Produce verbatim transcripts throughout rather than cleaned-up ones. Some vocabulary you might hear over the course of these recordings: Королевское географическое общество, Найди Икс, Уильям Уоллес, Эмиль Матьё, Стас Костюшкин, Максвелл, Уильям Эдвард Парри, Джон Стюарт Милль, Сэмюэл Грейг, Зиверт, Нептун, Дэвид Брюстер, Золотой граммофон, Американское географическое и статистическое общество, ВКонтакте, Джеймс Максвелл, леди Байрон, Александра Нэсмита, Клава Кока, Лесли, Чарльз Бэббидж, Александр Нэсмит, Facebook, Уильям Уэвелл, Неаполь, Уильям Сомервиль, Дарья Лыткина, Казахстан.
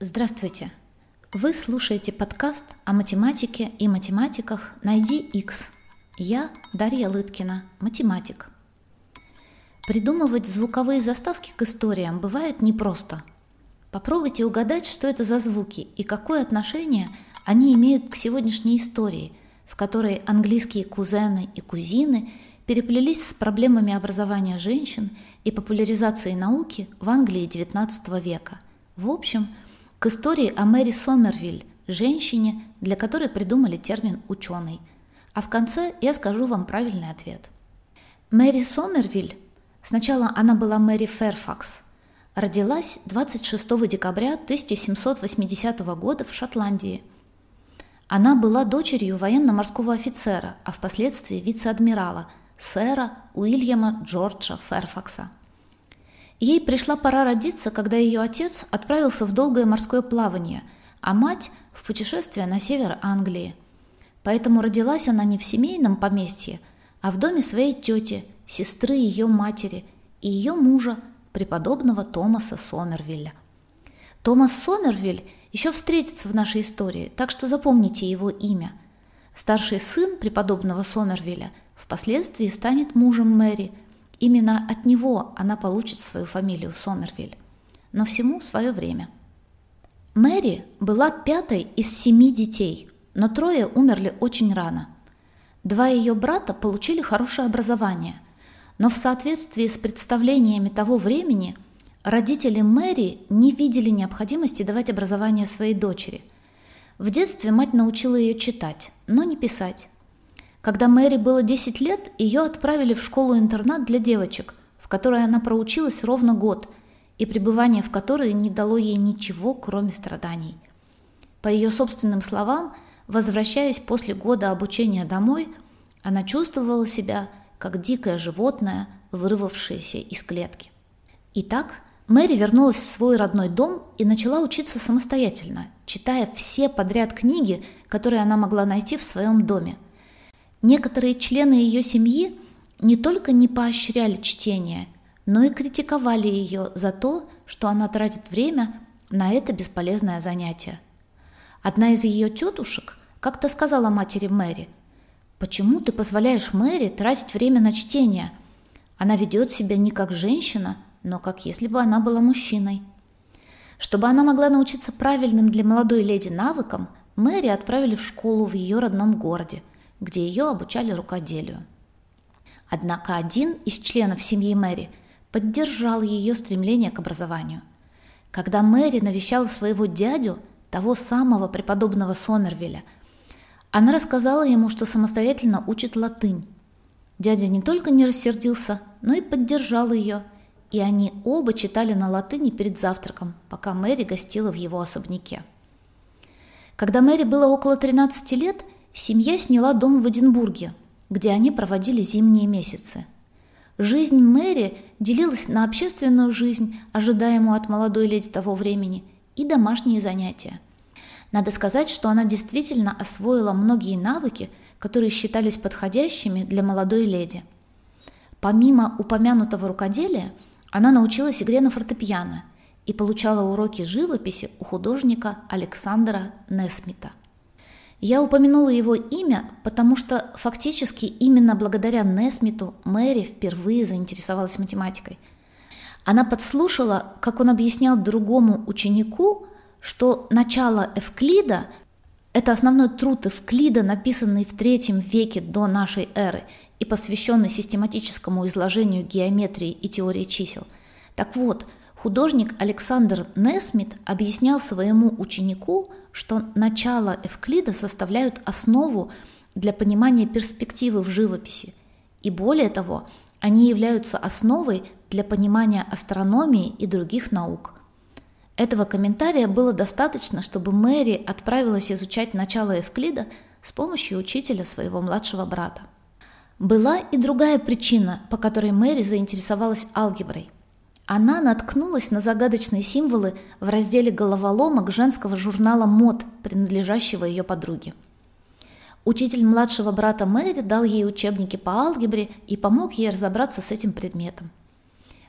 Здравствуйте! Вы слушаете подкаст о математике и математиках «Найди Икс». Я Дарья Лыткина, математик. Придумывать звуковые заставки к историям бывает непросто. Попробуйте угадать, что это за звуки и какое отношение они имеют к сегодняшней истории, в которой английские кузены и кузины переплелись с проблемами образования женщин и популяризации науки в Англии девятнадцатого века. В общем, к истории о Мэри Сомервилль, женщине, для которой придумали термин «ученый». А в конце я скажу вам правильный ответ. Мэри Сомервилль, сначала она была Мэри Фэрфакс, родилась двадцать шестого декабря тысяча семьсот восьмидесятого года в Шотландии. Она была дочерью военно-морского офицера, а впоследствии вице-адмирала, сэра Уильяма Джорджа Фэрфакса. Ей пришла пора родиться, когда ее отец отправился в долгое морское плавание, а мать – в путешествие на север Англии. Поэтому родилась она не в семейном поместье, а в доме своей тети, сестры ее матери и ее мужа, преподобного Томаса Сомервилля. Томас Сомервиль еще встретится в нашей истории, так что запомните его имя. Старший сын преподобного Сомервилля впоследствии станет мужем Мэри. Именно от него она получит свою фамилию Сомервиль. Но всему свое время. Мэри была пятой из семи детей, но трое умерли очень рано. Два ее брата получили хорошее образование, но в соответствии с представлениями того времени родители Мэри не видели необходимости давать образование своей дочери. В детстве мать научила ее читать, но не писать. Когда Мэри было десять лет, ее отправили в школу-интернат для девочек, в которой она проучилась ровно год, и пребывание в которой не дало ей ничего, кроме страданий. По ее собственным словам, возвращаясь после года обучения домой, она чувствовала себя как дикое животное, вырвавшееся из клетки. Итак, Мэри вернулась в свой родной дом и начала учиться самостоятельно, читая все подряд книги, которые она могла найти в своем доме. Некоторые члены ее семьи не только не поощряли чтение, но и критиковали ее за то, что она тратит время на это бесполезное занятие. Одна из ее тетушек как-то сказала матери Мэри: «Почему ты позволяешь Мэри тратить время на чтение? Она ведет себя не как женщина, но как если бы она была мужчиной». Чтобы она могла научиться правильным для молодой леди навыкам, Мэри отправили в школу в ее родном городе, где ее обучали рукоделию. Однако один из членов семьи Мэри поддержал ее стремление к образованию. Когда Мэри навещала своего дядю, того самого преподобного Сомервилля, она рассказала ему, что самостоятельно учит латынь. Дядя не только не рассердился, но и поддержал ее, и они оба читали на латыни перед завтраком, пока Мэри гостила в его особняке. Когда Мэри было около тринадцати лет, семья сняла дом в Эдинбурге, где они проводили зимние месяцы. Жизнь Мэри делилась на общественную жизнь, ожидаемую от молодой леди того времени, и домашние занятия. Надо сказать, что она действительно освоила многие навыки, которые считались подходящими для молодой леди. Помимо упомянутого рукоделия, она научилась игре на фортепиано и получала уроки живописи у художника Александра Нэсмита. Я упомянула его имя, потому что фактически именно благодаря Несмиту Мэри впервые заинтересовалась математикой. Она подслушала, как он объяснял другому ученику, что начало Эвклида – это основной труд Эвклида, написанный в третьем веке до нашей эры и посвященный систематическому изложению геометрии и теории чисел. Так вот, художник Александр Несмит объяснял своему ученику, что начало Эвклида составляют основу для понимания перспективы в живописи, и более того, они являются основой для понимания астрономии и других наук. Этого комментария было достаточно, чтобы Мэри отправилась изучать начало Эвклида с помощью учителя своего младшего брата. Была и другая причина, по которой Мэри заинтересовалась алгеброй. Она наткнулась на загадочные символы в разделе головоломок женского журнала «Мод», принадлежащего ее подруге. Учитель младшего брата Мэри дал ей учебники по алгебре и помог ей разобраться с этим предметом.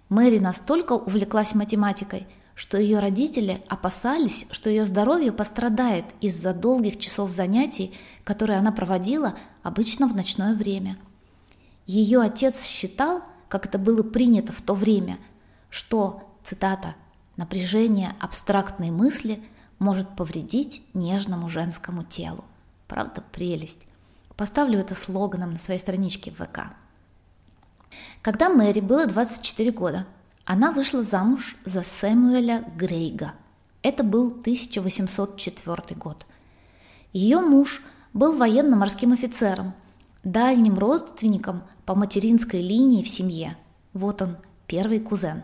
Мэри настолько увлеклась математикой, что ее родители опасались, что ее здоровье пострадает из-за долгих часов занятий, которые она проводила обычно в ночное время. Ее отец считал, как это было принято в то время, что, цитата, «напряжение абстрактной мысли может повредить нежному женскому телу». Правда, прелесть. Поставлю это слоганом на своей страничке в ВК. Когда Мэри было двадцать четыре года, она вышла замуж за Сэмюэля Грейга. Это был тысяча восемьсот четвёртый год. Ее муж был военно-морским офицером, дальним родственником по материнской линии в семье. Вот он, первый кузен.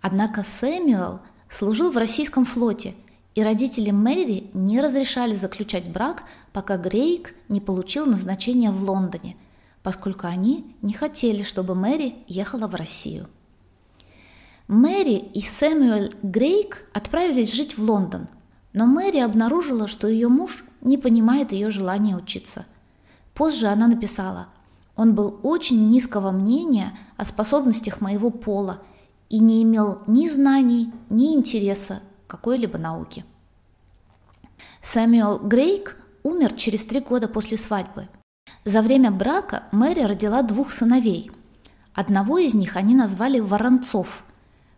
Однако Сэмюэл служил в российском флоте, и родители Мэри не разрешали заключать брак, пока Грейг не получил назначение в Лондоне, поскольку они не хотели, чтобы Мэри ехала в Россию. Мэри и Сэмюэл Грейг отправились жить в Лондон, но Мэри обнаружила, что ее муж не понимает ее желания учиться. Позже она написала: «Он был очень низкого мнения о способностях моего пола и не имел ни знаний, ни интереса какой-либо науки». Сэмюэл Грейг умер через три года после свадьбы. За время брака Мэри родила двух сыновей. Одного из них они назвали Воронцов,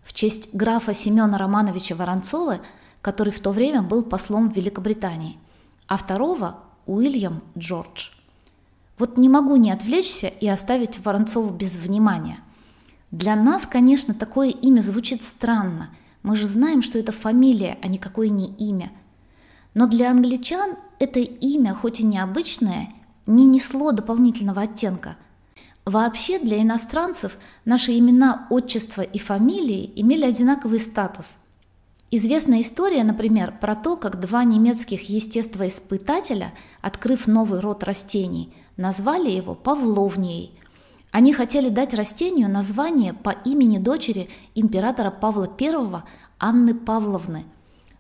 в честь графа Семена Романовича Воронцова, который в то время был послом в Великобритании, а второго – Уильям Джордж. Вот не могу не отвлечься и оставить Воронцова без внимания. Для нас, конечно, такое имя звучит странно. Мы же знаем, что это фамилия, а никакое не имя. Но для англичан это имя, хоть и необычное, не несло дополнительного оттенка. Вообще для иностранцев наши имена, отчества и фамилии имели одинаковый статус. Известна история, например, про то, как два немецких естествоиспытателя, открыв новый род растений, назвали его Павловнией. Они хотели дать растению название по имени дочери императора Павла Первого Анны Павловны.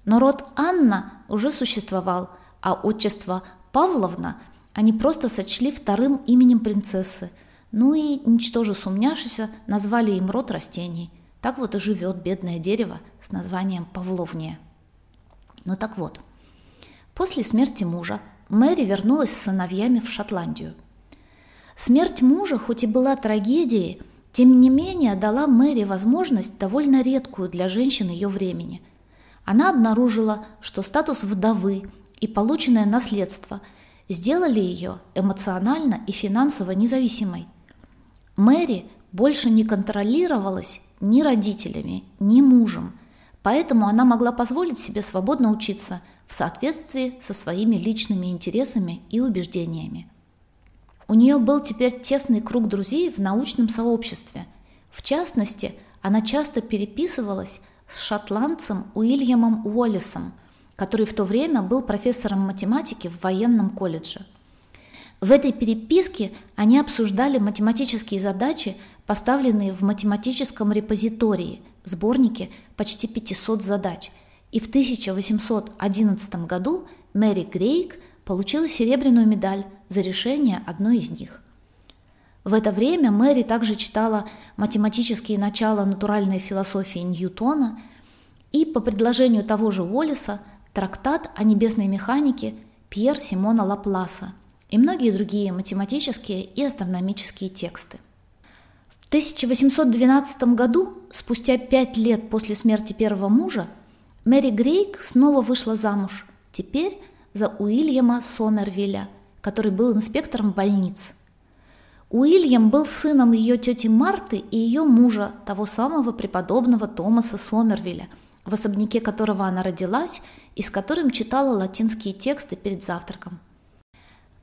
Но род Анна уже существовал, а отчество Павловна они просто сочли вторым именем принцессы. Ну и, ничтоже сумняшися, назвали им род растений. Так вот и живет бедное дерево с названием Павловния. Ну так вот, после смерти мужа Мэри вернулась с сыновьями в Шотландию. Смерть мужа, хоть и была трагедией, тем не менее дала Мэри возможность, довольно редкую для женщин ее времени. Она обнаружила, что статус вдовы и полученное наследство сделали ее эмоционально и финансово независимой. Мэри больше не контролировалась ни родителями, ни мужем, поэтому она могла позволить себе свободно учиться в соответствии со своими личными интересами и убеждениями. У нее был теперь тесный круг друзей в научном сообществе. В частности, она часто переписывалась с шотландцем Уильямом Уоллесом, который в то время был профессором математики в военном колледже. В этой переписке они обсуждали математические задачи, поставленные в математическом репозитории, сборнике почти пятисот задач, и в тысяча восемьсот одиннадцатом году Мэри Грейг получила серебряную медаль за решение одной из них. В это время Мэри также читала математические начала натуральной философии Ньютона и, по предложению того же Уоллеса, трактат о небесной механике Пьер-Симона Лапласа и многие другие математические и астрономические тексты. В тысяча восемьсот двенадцатом году, спустя пять лет после смерти первого мужа, Мэри Грейг снова вышла замуж, теперь за Уильяма Сомервилля, который был инспектором больниц. Уильям был сыном ее тети Марты и ее мужа, того самого преподобного Томаса Сомервилля, в особняке которого она родилась и с которым читала латинские тексты перед завтраком.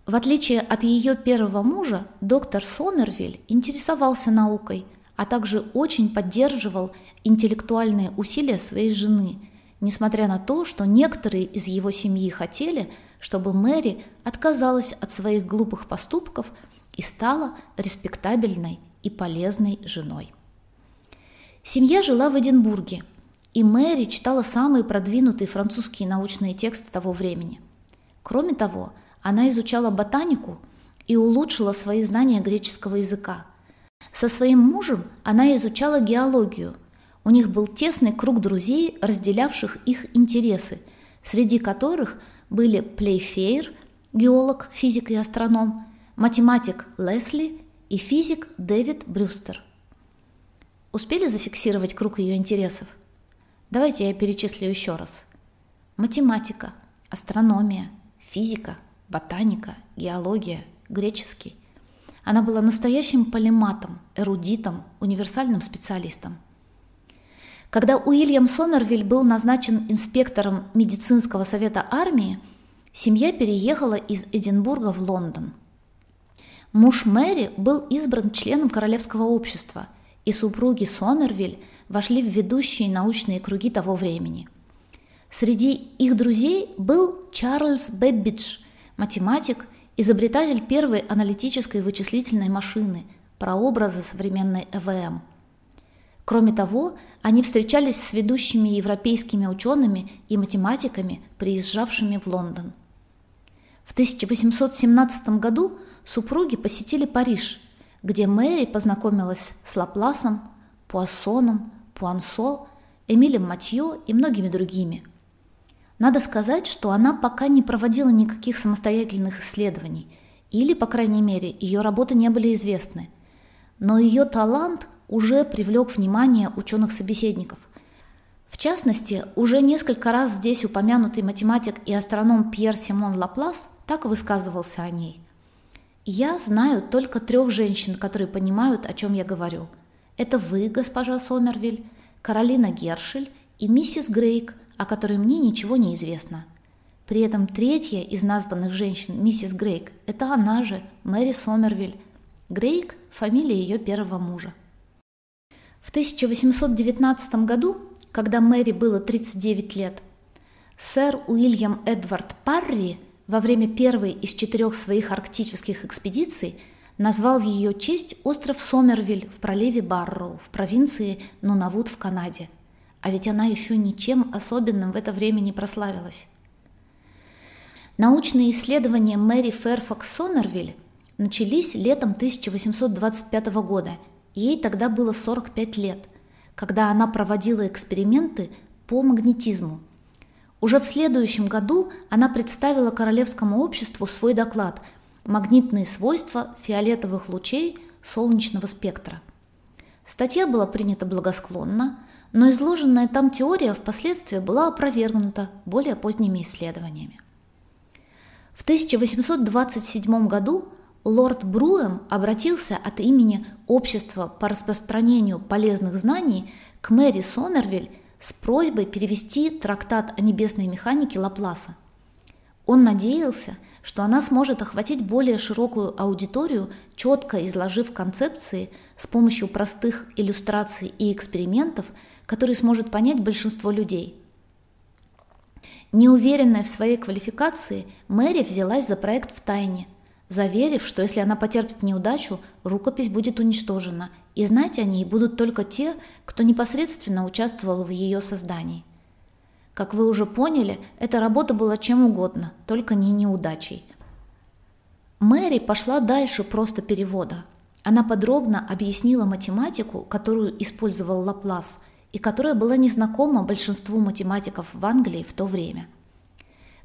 В отличие от ее первого мужа, доктор Сомервиль интересовался наукой, а также очень поддерживал интеллектуальные усилия своей жены, несмотря на то, что некоторые из его семьи хотели, чтобы Мэри отказалась от своих глупых поступков и стала респектабельной и полезной женой. Семья жила в Эдинбурге, и Мэри читала самые продвинутые французские научные тексты того времени. Кроме того, она изучала ботанику и улучшила свои знания греческого языка. Со своим мужем она изучала геологию. У них был тесный круг друзей, разделявших их интересы, среди которых были Плейфейр, геолог, физик и астроном, математик Лесли и физик Дэвид Брюстер. Успели зафиксировать круг ее интересов? Давайте я перечислю еще раз. Математика, астрономия, физика, ботаника, геология, греческий. Она была настоящим полематом, эрудитом, универсальным специалистом. Когда Уильям Сомервиль был назначен инспектором медицинского совета армии, семья переехала из Эдинбурга в Лондон. Муж Мэри был избран членом Королевского общества, и супруги Сомервиль вошли в ведущие научные круги того времени. Среди их друзей был Чарльз Бэббидж, математик, изобретатель первой аналитической вычислительной машины, прообраза современной ЭВМ. Кроме того, они встречались с ведущими европейскими учеными и математиками, приезжавшими в Лондон. В тысяча восемьсот семнадцатом году супруги посетили Париж, где Мэри познакомилась с Лапласом, Пуассоном, Пуансо, Эмилем Матьё и многими другими. Надо сказать, что она пока не проводила никаких самостоятельных исследований, или, по крайней мере, ее работы не были известны. Но ее талант уже привлек внимание ученых-собеседников. В частности, уже несколько раз здесь упомянутый математик и астроном Пьер-Симон Лаплас так высказывался о ней. «Я знаю только трех женщин, которые понимают, о чем я говорю. Это вы, госпожа Сомервиль, Каролина Гершель и миссис Грейг, о которой мне ничего не известно». При этом третья из названных женщин, миссис Грейг, это она же, Мэри Сомервиль. Грейг – фамилия ее первого мужа. В тысяча восемьсот девятнадцатом году, когда Мэри было тридцать девять лет, сэр Уильям Эдвард Парри во время первой из четырех своих арктических экспедиций назвал в ее честь остров Сомервиль в проливе Барроу в провинции Нунавут в Канаде. А ведь она еще ничем особенным в это время не прославилась. Научные исследования Мэри Фэрфакс Сомервиль начались летом тысяча восемьсот двадцать пятого года. Ей тогда было сорок пять лет, когда она проводила эксперименты по магнетизму. Уже в следующем году она представила Королевскому обществу свой доклад «Магнитные свойства фиолетовых лучей солнечного спектра». Статья была принята благосклонно, но изложенная там теория впоследствии была опровергнута более поздними исследованиями. В тысяча восемьсот двадцать седьмом году лорд Бруэм обратился от имени Общества по распространению полезных знаний к Мэри Сомервиль с просьбой перевести трактат о небесной механике Лапласа. Он надеялся, что она сможет охватить более широкую аудиторию, четко изложив концепции с помощью простых иллюстраций и экспериментов, которые сможет понять большинство людей. Неуверенная в своей квалификации, Мэри взялась за проект втайне, заверив, что если она потерпит неудачу, рукопись будет уничтожена, и знать о ней будут только те, кто непосредственно участвовал в ее создании. Как вы уже поняли, эта работа была чем угодно, только не неудачей. Мэри пошла дальше просто перевода. Она подробно объяснила математику, которую использовал Лаплас, и которая была незнакома большинству математиков в Англии в то время.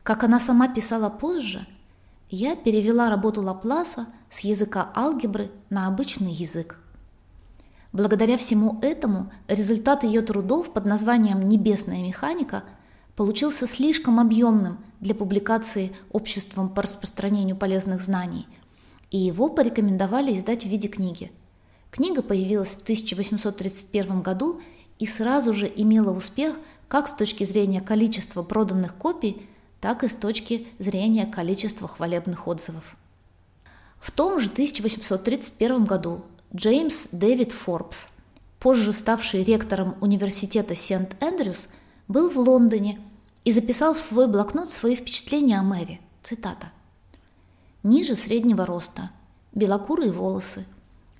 Как она сама писала позже, я перевела работу Лапласа с языка алгебры на обычный язык. Благодаря всему этому результат ее трудов под названием «Небесная механика» получился слишком объемным для публикации Обществом по распространению полезных знаний, и его порекомендовали издать в виде книги. Книга появилась в тысяча восемьсот тридцать первом году и сразу же имела успех как с точки зрения количества проданных копий, так и с точки зрения количества хвалебных отзывов. В том же тысяча восемьсот тридцать первом году Джеймс Дэвид Форбс, позже ставший ректором университета Сент-Эндрюс, был в Лондоне и записал в свой блокнот свои впечатления о Мэри. Цитата. «Ниже среднего роста, белокурые волосы,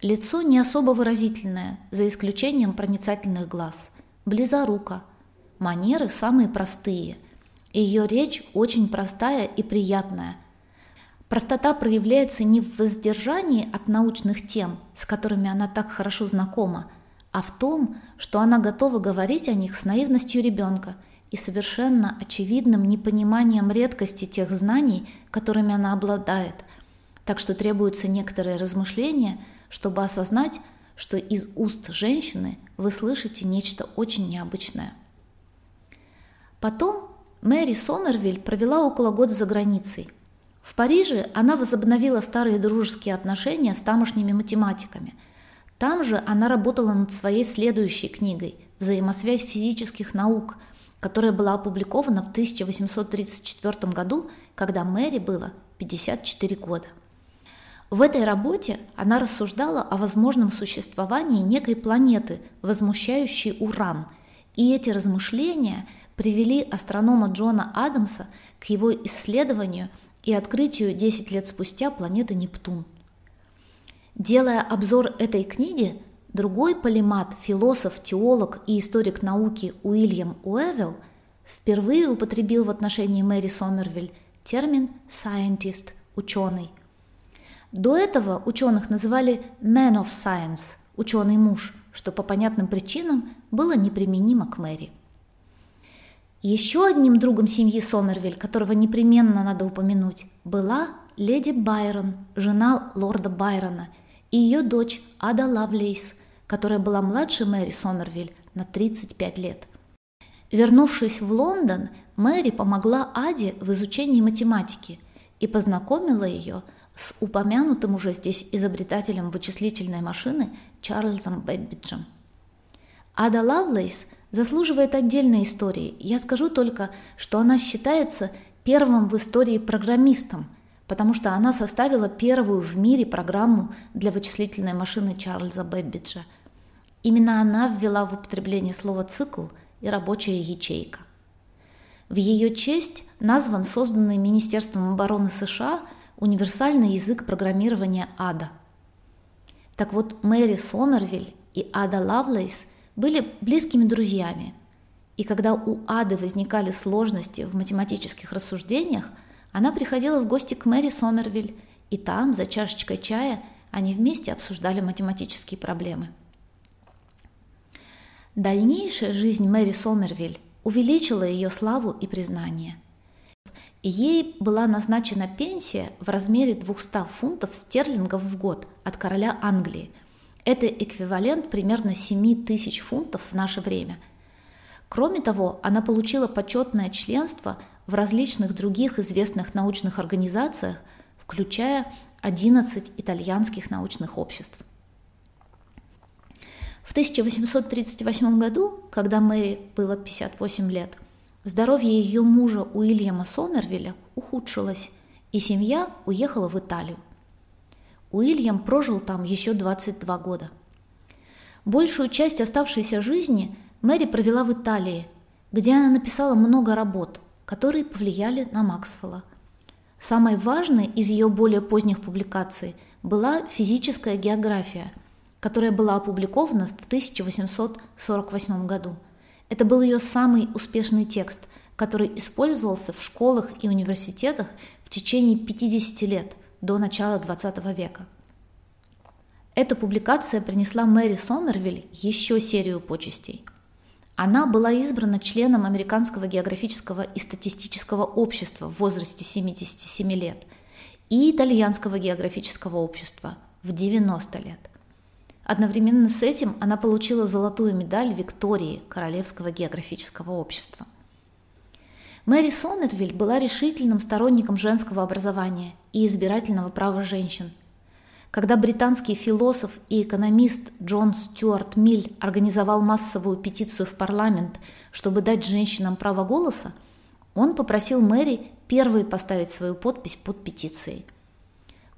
Лицо не особо выразительное, за исключением проницательных глаз. Близорука. Манеры самые простые. Ее речь очень простая и приятная. Простота проявляется не в воздержании от научных тем, с которыми она так хорошо знакома, а в том, что она готова говорить о них с наивностью ребенка и совершенно очевидным непониманием редкости тех знаний, которыми она обладает. Так что требуются некоторые размышления, чтобы осознать, что из уст женщины вы слышите нечто очень необычное. Потом Мэри Сомервилль провела около года за границей. В Париже она возобновила старые дружеские отношения с тамошними математиками. Там же она работала над своей следующей книгой «Взаимосвязь физических наук», которая была опубликована в тысяча восемьсот тридцать четвёртом году, когда Мэри было пятьдесят четыре года. В этой работе она рассуждала о возможном существовании некой планеты, возмущающей Уран, и эти размышления привели астронома Джона Адамса к его исследованию и открытию десять лет спустя планеты Нептун. Делая обзор этой книги, другой полемат, философ, теолог и историк науки Уильям Уэвелл впервые употребил в отношении Мэри Сомервилль термин «scientist» – «ученый». До этого ученых называли «man of science» – «ученый муж», что по понятным причинам было неприменимо к Мэри. Еще одним другом семьи Сомервиль, которого непременно надо упомянуть, была леди Байрон, жена лорда Байрона, и ее дочь Ада Лавлейс, которая была младше Мэри Сомервиль на тридцать пять лет. Вернувшись в Лондон, Мэри помогла Аде в изучении математики и познакомила ее с упомянутым уже здесь изобретателем вычислительной машины Чарльзом Бэббиджем. Ада Лавлейс заслуживает отдельной истории. Я скажу только, что она считается первым в истории программистом, потому что она составила первую в мире программу для вычислительной машины Чарльза Бэббиджа. Именно она ввела в употребление слова «цикл» и «рабочая ячейка». В ее честь назван созданный Министерством обороны США универсальный язык программирования АДА. Так вот, Мэри Сомервиль и Ада Лавлейс были близкими друзьями, и когда у Ады возникали сложности в математических рассуждениях, она приходила в гости к Мэри Сомервиль, и там, за чашечкой чая, они вместе обсуждали математические проблемы. Дальнейшая жизнь Мэри Сомервиль увеличила ее славу и признание. Ей была назначена пенсия в размере двухсот фунтов стерлингов в год от короля Англии. Это эквивалент примерно семи тысяч фунтов в наше время. Кроме того, она получила почетное членство в различных других известных научных организациях, включая одиннадцать итальянских научных обществ. В тысяча восемьсот тридцать восьмом году, когда Мэри было пятьдесят восемь лет, здоровье ее мужа Уильяма Сомервилля ухудшилось, и семья уехала в Италию. Уильям прожил там еще двадцать два года. Большую часть оставшейся жизни Мэри провела в Италии, где она написала много работ, которые повлияли на Максвелла. Самой важной из ее более поздних публикаций была «Физическая география», которая была опубликована в тысяча восемьсот сорок восьмом году. Это был ее самый успешный текст, который использовался в школах и университетах в течение пятидесяти лет, до начала двадцатого века. Эта публикация принесла Мэри Сомервиль еще серию почестей. Она была избрана членом Американского географического и статистического общества в возрасте семидесяти семи лет и Итальянского географического общества в девяносто лет. Одновременно с этим она получила золотую медаль Виктории Королевского географического общества. Мэри Сомервиль была решительным сторонником женского образования и избирательного права женщин. Когда британский философ и экономист Джон Стюарт Милль организовал массовую петицию в парламент, чтобы дать женщинам право голоса, он попросил Мэри первой поставить свою подпись под петицией.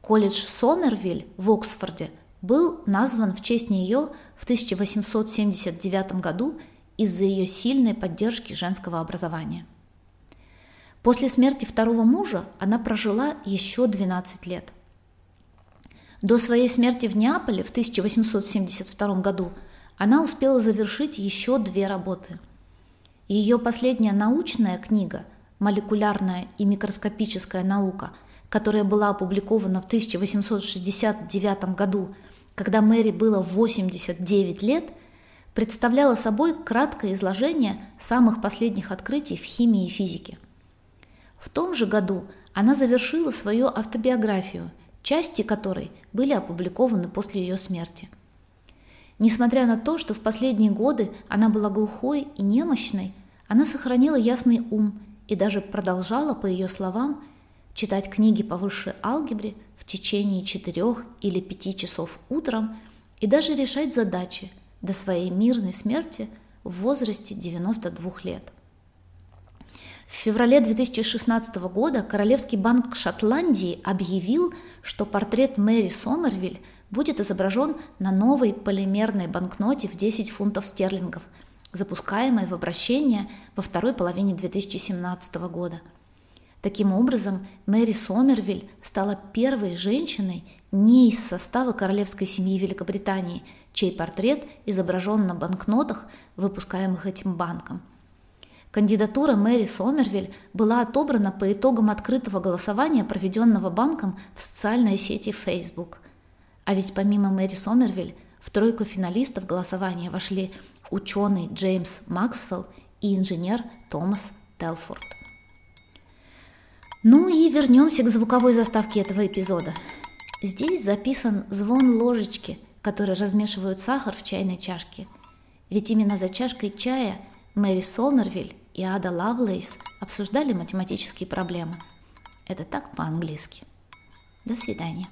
Колледж Сомервиль в Оксфорде был назван в честь нее в тысяча восемьсот семьдесят девятом году из-за ее сильной поддержки женского образования. После смерти второго мужа она прожила еще двенадцать лет. До своей смерти в Неаполе в тысяча восемьсот семьдесят втором году она успела завершить еще две работы. Ее последняя научная книга «Молекулярная и микроскопическая наука», которая была опубликована в тысяча восемьсот шестьдесят девятом году, когда Мэри было восемьдесят девять лет, представляла собой краткое изложение самых последних открытий в химии и физике. В том же году она завершила свою автобиографию, части которой были опубликованы после ее смерти. Несмотря на то, что в последние годы она была глухой и немощной, она сохранила ясный ум и даже продолжала, по ее словам, читать книги по высшей алгебре в течение четырех или пяти часов утром и даже решать задачи до своей мирной смерти в возрасте девяноста двух лет. В феврале две тысячи шестнадцатого года Королевский банк Шотландии объявил, что портрет Мэри Сомервилль будет изображен на новой полимерной банкноте в десять фунтов стерлингов, запускаемой в обращение во второй половине две тысячи семнадцатого года. Таким образом, Мэри Сомервилль стала первой женщиной не из состава королевской семьи Великобритании, чей портрет изображен на банкнотах, выпускаемых этим банком. Кандидатура Мэри Сомервилль была отобрана по итогам открытого голосования, проведенного банком в социальной сети Facebook. А ведь помимо Мэри Сомервилль в тройку финалистов голосования вошли ученый Джеймс Максвелл и инженер Томас Телфорд. Ну и вернемся к звуковой заставке этого эпизода. Здесь записан звон ложечки, которой размешивают сахар в чайной чашке. Ведь именно за чашкой чая Мэри Сомервилль и Ада Лавлейс обсуждали математические проблемы. Это так по-английски. До свидания.